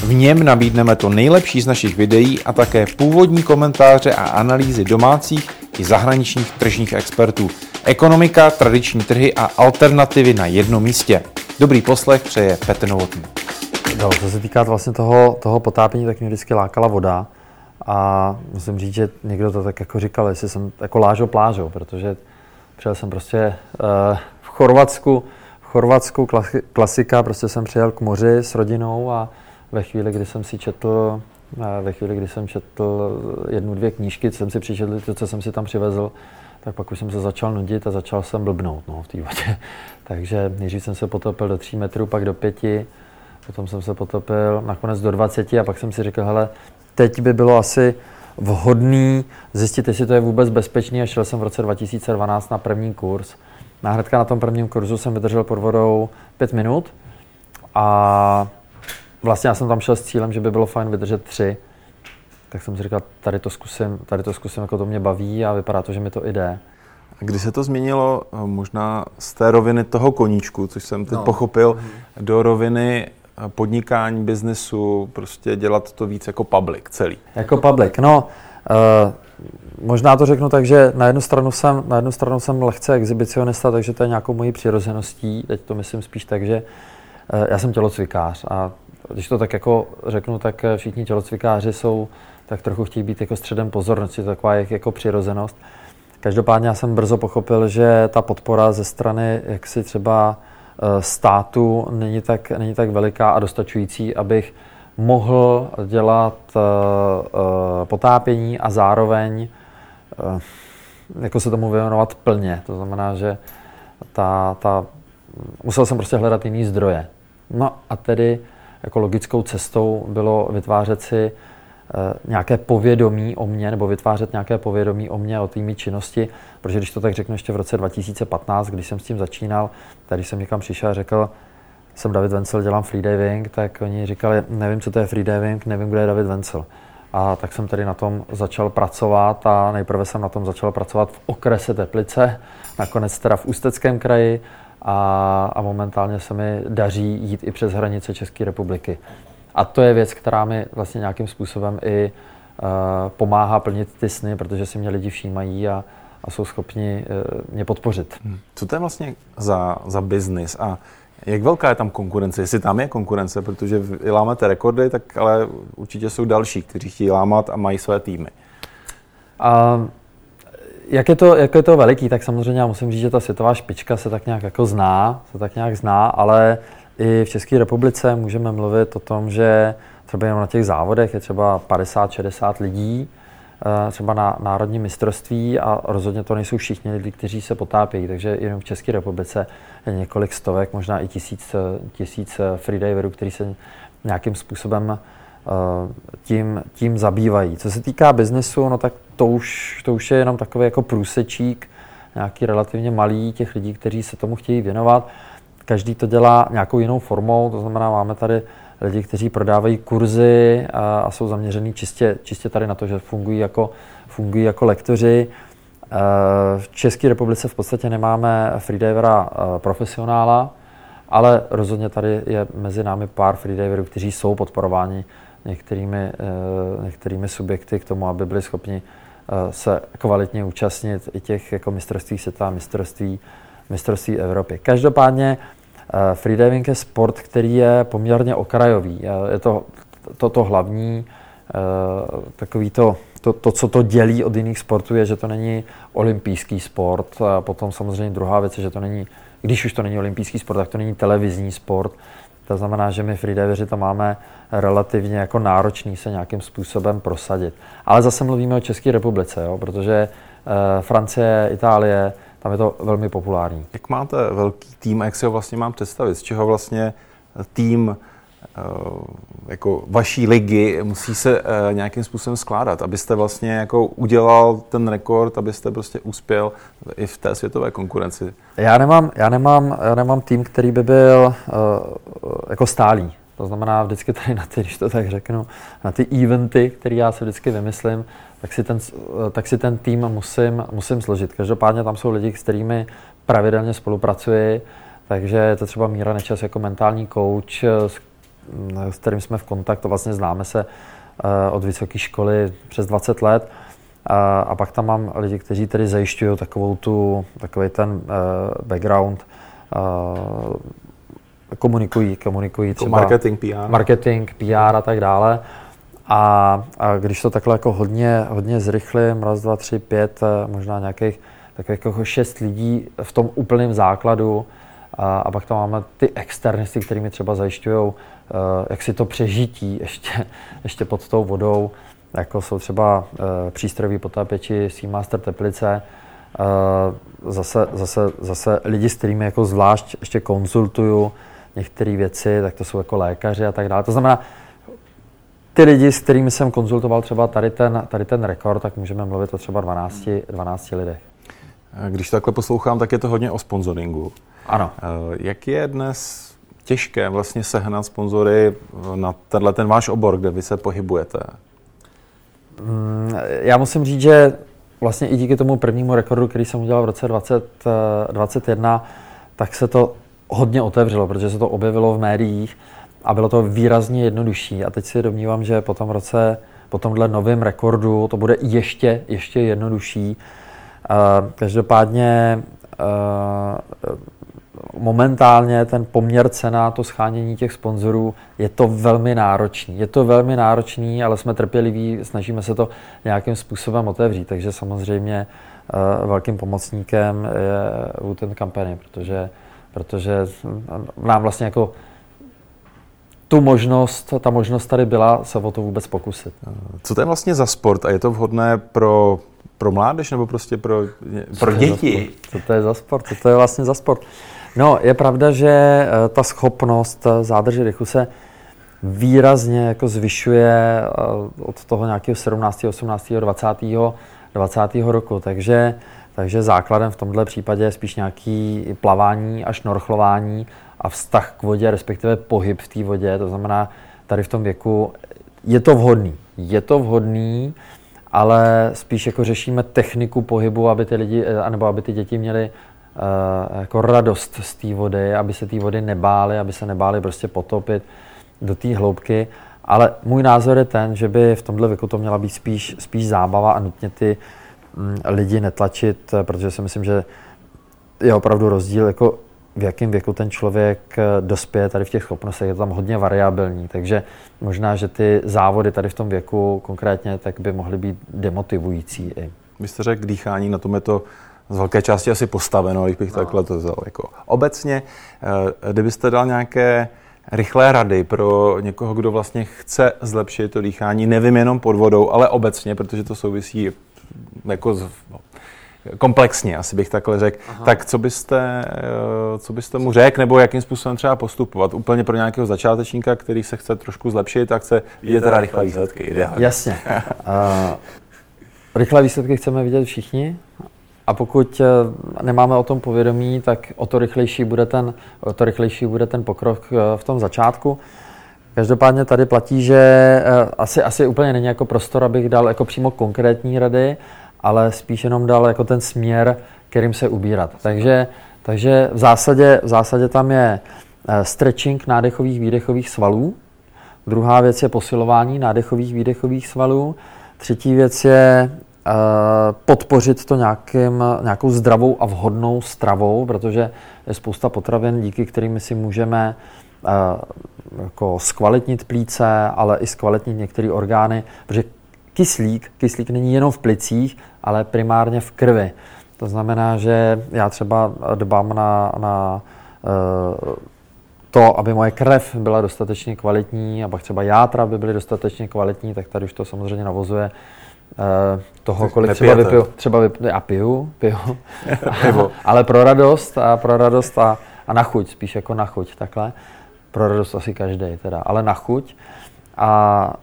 V něm nabídneme to nejlepší z našich videí a také původní komentáře a analýzy domácích i zahraničních tržních expertů. Ekonomika, tradiční trhy a alternativy na jednom místě. Dobrý poslech přeje Petr Novotný. No, co se týká vlastně toho potápění, tak mě vždycky lákala voda. A musím říct, že někdo to tak jako říkal, jestli jsem jako lážo plážou, protože přijel jsem prostě v Chorvatsku klasika, prostě jsem přijel k moři s rodinou a ve chvíli, kdy jsem četl jednu, dvě knížky, co jsem si přečetl, to, co jsem si tam přivezl, tak pak už jsem se začal nudit a začal jsem blbnout v té vodě. Takže nejdřív jsem se potopil do 3 metrů, pak do 5, potom jsem se potopil nakonec do 20 a pak jsem si řekl, hele, teď by bylo asi vhodný zjistit, jestli to je vůbec bezpečný, a šel jsem v roce 2012 na první kurz. Náhradka na tom prvním kurzu jsem vydržel pod vodou 5 minut a vlastně já jsem tam šel s cílem, že by bylo fajn vydržet 3. Tak jsem si říkal, tady to zkusím, jako to mě baví a vypadá to, že mi to jde. A když se to změnilo možná z té roviny toho koníčku, což jsem teď pochopil, do roviny podnikání, biznesu, prostě dělat to víc jako public celý. Jako public, možná to řeknu tak, že na jednu stranu jsem lehce exhibicionista, takže to je nějakou mojí přirozeností, teď to myslím spíš tak, že já jsem tělocvikář a když to tak jako řeknu, tak všichni tělocvikáři jsou, tak trochu chtějí být jako středem pozornosti, taková jako přirozenost. Každopádně já jsem brzo pochopil, že ta podpora ze strany, jak si třeba státu není tak veliká a dostačující, abych mohl dělat potápění a zároveň jako se tomu věnovat plně. To znamená, že musel jsem prostě hledat jiný zdroje. No a tedy jako logickou cestou bylo vytvářet si nějaké povědomí o mně, nebo vytvářet nějaké povědomí o mně, o té mé činnosti, protože když to tak řeknu, ještě v roce 2015, když jsem s tím začínal, tady jsem někam přišel a řekl, jsem David Vencl, dělám freediving, tak oni říkali, nevím, co to je freediving, nevím, kdo je David Vencl. A tak jsem tady na tom začal pracovat a nejprve jsem na tom začal pracovat v okrese Teplice, nakonec teda v Ústeckém kraji a momentálně se mi daří jít i přes hranice České republiky. A to je věc, která mi vlastně nějakým způsobem i pomáhá plnit ty sny, protože si mě lidi všímají a jsou schopni mě podpořit. Co to je vlastně za biznis a jak velká je tam konkurence? Jestli tam je konkurence, protože vy lámete rekordy, tak ale určitě jsou další, kteří chtějí lámat a mají své týmy. A jak je to veliký, tak samozřejmě já musím říct, že ta světová špička se tak nějak jako zná, ale i v České republice můžeme mluvit o tom, že třeba jenom na těch závodech je třeba 50-60 lidí, třeba na národní mistrovství, a rozhodně to nejsou všichni lidi, kteří se potápějí, takže jenom v České republice je několik stovek, možná i tisíc freediverů, kteří se nějakým způsobem tím zabývají. Co se týká biznesu, tak to už je jenom takový jako průsečík, nějaký relativně malý těch lidí, kteří se tomu chtějí věnovat. Každý to dělá nějakou jinou formou, to znamená, máme tady lidi, kteří prodávají kurzy a jsou zaměřený čistě tady na to, že fungují jako lektoři. V České republice v podstatě nemáme freedivera profesionála, ale rozhodně tady je mezi námi pár freediverů, kteří jsou podporováni některými subjekty k tomu, aby byli schopni se kvalitně účastnit i těch jako mistrovství světa, mistrovství Evropy. Každopádně freediving je sport, který je poměrně okrajový. Je to hlavní, takový to, co to dělí od jiných sportů, je, že to není olympijský sport. A potom samozřejmě druhá věc je, že to není, když už to není olympijský sport, tak to není televizní sport. To znamená, že my freediveři to máme relativně jako náročný se nějakým způsobem prosadit. Ale zase mluvíme o České republice, jo? Protože Francie, Itálie, tam je to velmi populární. Jak máte velký tým a jak si ho vlastně mám představit? Z čeho vlastně tým jako vaší ligy musí se nějakým způsobem skládat, abyste vlastně jako udělal ten rekord, abyste prostě uspěl i v té světové konkurenci. Já nemám tým, který by byl jako stálý. To znamená vždycky tady na ty, když to tak řeknu, na ty eventy, které já si vždycky vymyslím, tak si ten tým musím složit. Každopádně tam jsou lidi, s kterými pravidelně spolupracuji, takže je to třeba Míra Nečas jako mentální coach, s kterým jsme v kontaktu, vlastně známe se od vysoké školy přes 20 let. A pak tam mám lidi, kteří tedy zajišťují takový ten background, komunikují třeba marketing, PR a tak dále. A když to takhle jako hodně zrychlím, 1, 2, 3, 5, možná nějakých tak jako 6 lidí v tom úplném základu, a pak tam máme ty externisty, kterými třeba zajišťují, jak si to přežití ještě pod tou vodou, jako jsou třeba přístrojoví potápěči Seamaster Teplice, zase lidi, s kterými jako zvlášť ještě konzultuju některé věci, tak to jsou jako lékaři a tak dále. To znamená, ty lidi, s kterými jsem konzultoval třeba tady ten rekord, tak můžeme mluvit o třeba 12 lidech. Když takhle poslouchám, tak je to hodně o sponzoringu. Ano. Jak je dnes těžké vlastně sehnat sponzory na ten váš obor, kde vy se pohybujete? Já musím říct, že vlastně i díky tomu prvnímu rekordu, který jsem udělal v roce 2021, tak se to hodně otevřelo, protože se to objevilo v médiích a bylo to výrazně jednodušší. A teď si domnívám, že po tomhle novém rekordu to bude ještě jednodušší. Každopádně momentálně ten poměr cena, to shánění těch sponzorů, je to velmi náročný, ale jsme trpěliví, snažíme se to nějakým způsobem otevřít, takže samozřejmě velkým pomocníkem je Wooten Company, protože nám vlastně jako ta možnost tady byla se o to vůbec pokusit. Co to je vlastně za sport a je to vhodné pro mládež nebo prostě pro děti? Co to je vlastně za sport? No, je pravda, že ta schopnost zádrže dechu se výrazně jako zvyšuje od toho nějakého 17., 18., 20. roku, takže základem v tomhle případě je spíš nějaký plavání a šnorchlování a vztah k vodě, respektive pohyb v té vodě, to znamená tady v tom věku je to vhodný, ale spíš jako řešíme techniku pohybu, aby ty lidi, anebo aby ty děti měly jako radost z té vody, aby se té vody nebáli, prostě potopit do té hloubky. Ale můj názor je ten, že by v tomhle věku to měla být spíš zábava a nutně ty lidi netlačit, protože si myslím, že je opravdu rozdíl, jako v jakém věku ten člověk dospěje tady v těch schopnostech, je to tam hodně variabilní, takže možná, že ty závody tady v tom věku konkrétně tak by mohly být demotivující i. Vy jste řekl dýchání, na tom je to z velké části asi postaveno, když bych takhle to vzal. Jako obecně, kdybyste dal nějaké rychlé rady pro někoho, kdo vlastně chce zlepšit to dýchání, nevím jenom pod vodou, ale obecně, protože to souvisí jako komplexně, asi bych takhle řekl. Aha. Tak co byste mu řekl, nebo jakým způsobem třeba postupovat? Úplně pro nějakého začátečníka, který se chce trošku zlepšit a chce vidět teda rychlé výsledky. Jasně. Rychlé výsledky chceme vidět všichni. A pokud nemáme o tom povědomí, tak o to rychlejší bude ten pokrok v tom začátku. Každopádně tady platí, že asi úplně není jako prostor, abych dal jako přímo konkrétní rady, ale spíš jenom dal jako ten směr, kterým se ubírat. Takže v zásadě tam je stretching nádechových, výdechových svalů. Druhá věc je posilování nádechových, výdechových svalů. Třetí věc je podpořit to nějakou zdravou a vhodnou stravou, protože je spousta potravin, díky kterým si můžeme jako zkvalitnit plíce, ale i zkvalitnit některé orgány, protože kyslík není jenom v plicích, ale primárně v krvi. To znamená, že já třeba dbám na to, aby moje krev byla dostatečně kvalitní a pak třeba játra by byly dostatečně kvalitní, tak tady už to samozřejmě navozuje toho, kolik nepijete. Třeba vypiju. Já piju. Ale pro radost a na chuť, spíš jako na chuť, takhle. Pro radost asi každej teda, ale na chuť.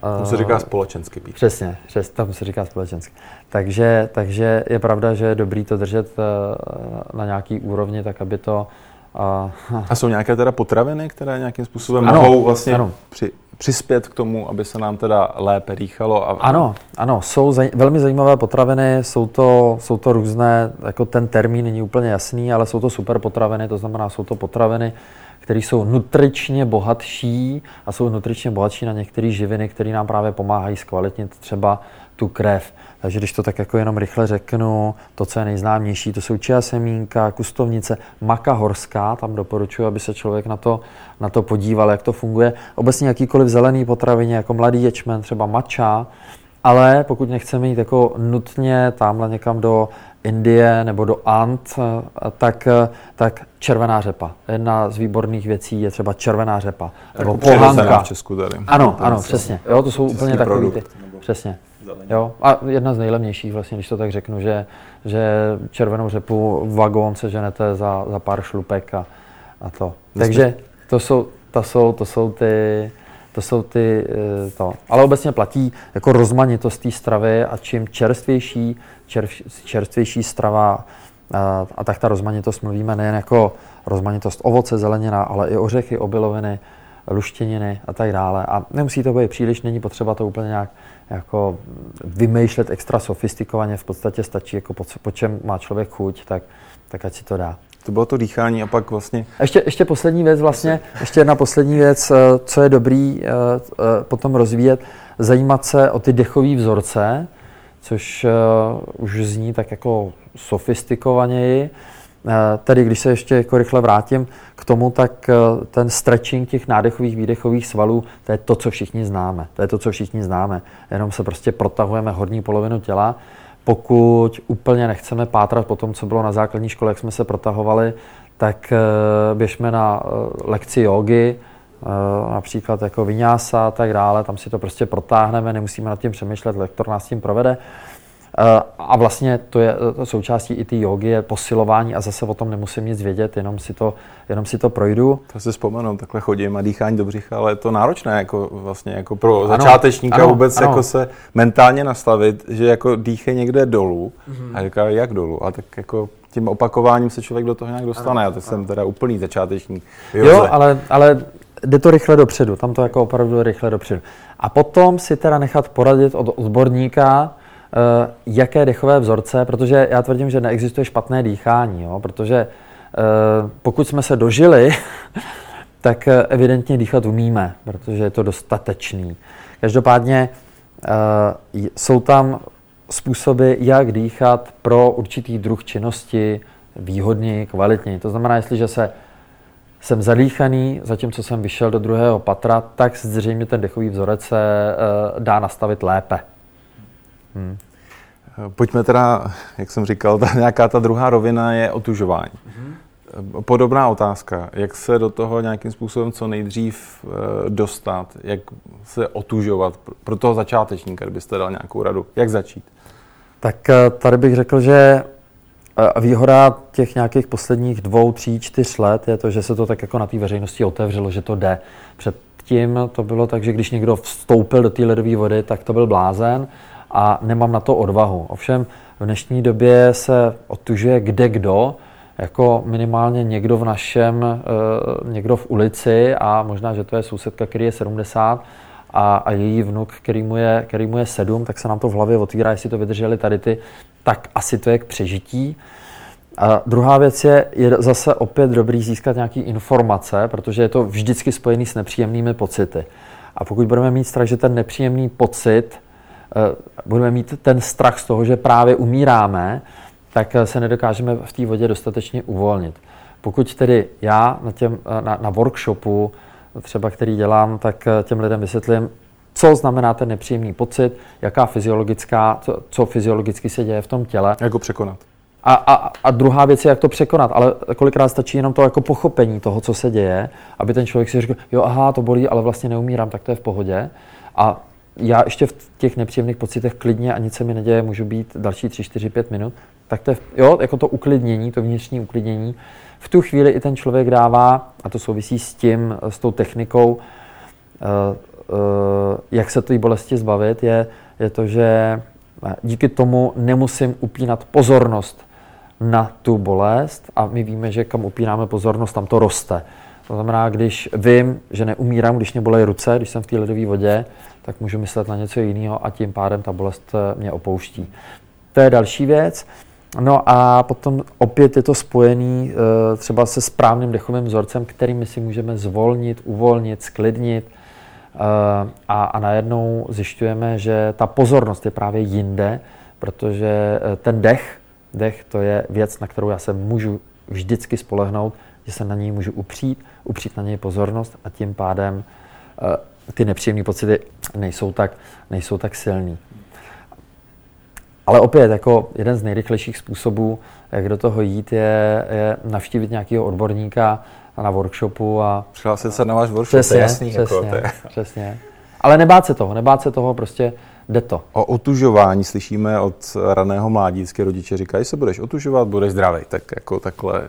Tam se říká společensky pít. Přesně, tam se říká společensky. Takže je pravda, že je dobrý to držet na nějaký úrovni, tak aby to... A jsou nějaké teda potraviny, které nějakým způsobem mohou vlastně přispět k tomu, aby se nám teda lépe dýchalo? Ano, jsou velmi zajímavé potraviny, jsou to různé, jako ten termín není úplně jasný, ale jsou to super potraviny, to znamená, jsou to potraviny, které jsou nutričně bohatší a jsou nutričně bohatší na některé živiny, které nám právě pomáhají zkvalitnit třeba tu krev. Takže když to tak jako jenom rychle řeknu, to, co je nejznámější, to jsou chia semínka, kustovnice, maka horská, tam doporučuji, aby se člověk na to podíval, jak to funguje. Obecně jakýkoliv zelený potravině, jako mladý ječmen, třeba matcha, ale pokud nechceme jít jako nutně tamhle někam do Indie nebo do Ant, tak červená řepa. Jedna z výborných věcí je třeba červená řepa. Nebo pohanka. V Česku tady. Ano, přesně. Jo, to jsou úplně takový ty. Přesně. Jo, a jedna z nejlevnějších vlastně, když to tak řeknu, že červenou řepu vagón seženete za pár šlupek a to. Takže to jsou ty. Ale obecně platí jako rozmanitost té stravy a čím čerstvější strava, a tak ta rozmanitost mluvíme nejen jako rozmanitost ovoce, zelenina, ale i ořechy, obiloviny, luštěniny a tak dále. A nemusí to být příliš, není potřeba to úplně nějak jako vymýšlet extra sofistikovaně, v podstatě stačí, jako po čem má člověk chuť, tak ať si to dá. To bylo to dýchání a pak vlastně... Ještě poslední věc vlastně, ještě jedna poslední věc, co je dobrý potom rozvíjet, zajímat se o ty dechové vzorce, což už zní tak jako sofistikovaněji. Tedy když se ještě jako rychle vrátím k tomu, tak ten stretching těch nádechových, výdechových svalů, to je to, co všichni známe. Jenom se prostě protahujeme horní polovinu těla. Pokud úplně nechceme pátrat po tom, co bylo na základní škole, jak jsme se protahovali, tak běžme na lekci jógy, například jako vinyasa a tak dále, tam si to prostě protáhneme, nemusíme nad tím přemýšlet, lektor nás tím provede. A vlastně to součástí i té jógy je posilování a zase o tom nemusím nic vědět, jenom si to projdu. To si vzpomenu, takhle chodím a dýchání do břicha, ale je to náročné jako vlastně jako pro začátečníka vůbec. Jako se mentálně nastavit, že jako dýchej někde dolů a říká, jak dolů a tak jako tím opakováním se člověk do toho nějak dostane a to jsem teda úplný začátečník. Jo, ale jde to rychle dopředu, tam to jako opravdu rychle dopředu. A potom si teda nechat poradit od odborníka, jaké dechové vzorce, protože já tvrdím, že neexistuje špatné dýchání, jo? Protože pokud jsme se dožili, tak evidentně dýchat umíme, protože je to dostatečný. Každopádně jsou tam způsoby, jak dýchat pro určitý druh činnosti výhodněji, kvalitněji. To znamená, jestliže jsem zadýchaný, zatímco jsem vyšel do druhého patra, tak zřejmě ten dechový vzorec se dá nastavit lépe. Pojďme teda, jak jsem říkal, nějaká ta druhá rovina je otužování. Podobná otázka, jak se do toho nějakým způsobem co nejdřív dostat, jak se otužovat pro toho začátečníka, kdybyste dal nějakou radu, jak začít? Tak tady bych řekl, že výhoda těch nějakých posledních 2, 3, 4 let je to, že se to tak jako na té veřejnosti otevřelo, že to jde. Předtím to bylo tak, že když někdo vstoupil do té ledové vody, tak to byl blázen, a nemám na to odvahu. Ovšem v dnešní době se otužuje kdekdo, jako minimálně někdo v našem, někdo v ulici a možná, že to je sousedka, který je 70 a její vnuk, který mu je 7, tak se nám to v hlavě otvírá, jestli to vydrželi tady ty, tak asi to je k přežití. A druhá věc je zase opět dobrý získat nějaký informace, protože je to vždycky spojený s nepříjemnými pocity. A pokud budeme mít strach, že ten nepříjemný pocit budeme mít ten strach z toho, že právě umíráme, tak se nedokážeme v té vodě dostatečně uvolnit. Pokud tedy já na workshopu, třeba který dělám, tak těm lidem vysvětlím, co znamená ten nepříjemný pocit, jaká fyziologická, co fyziologicky se děje v tom těle. Jak ho překonat. A druhá věc je, jak to překonat, ale kolikrát stačí jenom to jako pochopení toho, co se děje, aby ten člověk si řekl, jo, aha, to bolí, ale vlastně neumírám, tak to je v pohodě. A já ještě v těch nepříjemných pocitech klidně a nic se mi neděje, můžu být další 3, 4, 5 minut, tak to je, jo, jako to uklidnění, to vnitřní uklidnění. V tu chvíli i ten člověk dává, a to souvisí s tím, s tou technikou, jak se té bolesti zbavit, je to, že díky tomu nemusím upínat pozornost na tu bolest a my víme, že kam upínáme pozornost, tam to roste. To znamená, když vím, že neumírám, když mě bolej ruce, když jsem v té ledové vodě, tak můžu myslet na něco jiného a tím pádem ta bolest mě opouští. To je další věc. No a potom opět je to spojený třeba se správným dechovým vzorcem, kterým si můžeme zvolnit, uvolnit, sklidnit a najednou zjišťujeme, že ta pozornost je právě jinde, protože ten dech to je věc, na kterou já se můžu vždycky spolehnout, že se na něj můžu upřít na něj pozornost a tím pádem ty nepříjemné pocity nejsou tak silný. Ale opět, jako jeden z nejrychlejších způsobů, jak do toho jít, je navštívit nějakého odborníka na workshopu a... Přihlásit se na váš workshop, přesně, to je jasný. Přesně. Ale nebát se toho, prostě jde to. O otužování slyšíme od raného mládí, vždycky rodiče říkají, se budeš otužovat, budeš zdravý, tak jako takhle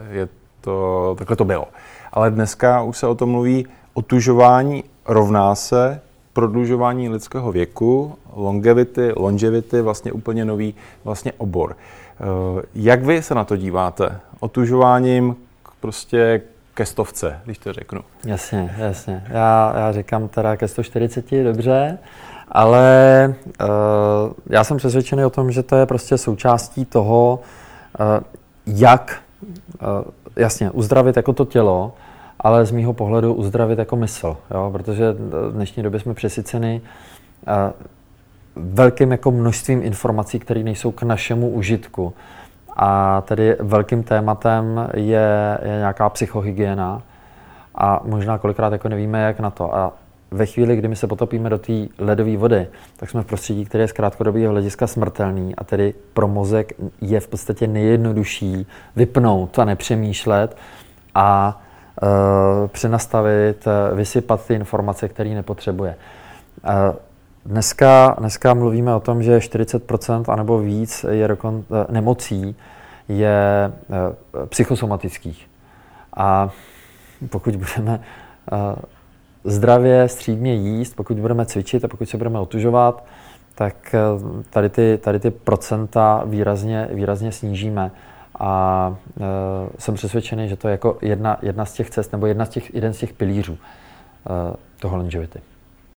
to bylo. Ale dneska už se o tom mluví, otužování rovná se prodlužování lidského věku, longevity, vlastně úplně nový vlastně obor. Jak vy se na to díváte? Otužováním prostě ke 100, když to řeknu. Jasně. Já říkám teda ke 140, dobře, ale já jsem přesvědčený o tom, že to je prostě součástí toho, jak jasně uzdravit jako to tělo, ale z mýho pohledu uzdravit jako mysl, jo? Protože v dnešní době jsme přesyceni velkým jako množstvím informací, které nejsou k našemu užitku. A tedy velkým tématem je nějaká psychohygiena a možná kolikrát jako nevíme, jak na to. A ve chvíli, kdy my se potopíme do té ledové vody, tak jsme v prostředí, které je z krátkodobého hlediska smrtelný a tedy pro mozek je v podstatě nejjednodušší vypnout a nepřemýšlet a přenastavit, vysypat ty informace, které nepotřebuje. Dneska mluvíme o tom, že 40% anebo víc je nemocí je psychosomatických. A pokud budeme zdravě, střídmě jíst, pokud budeme cvičit a pokud se budeme otužovat, tak tady ty procenta výrazně snížíme. A jsem přesvědčený, že to je jako jedna z těch cest, nebo jeden z těch pilířů toho longevity.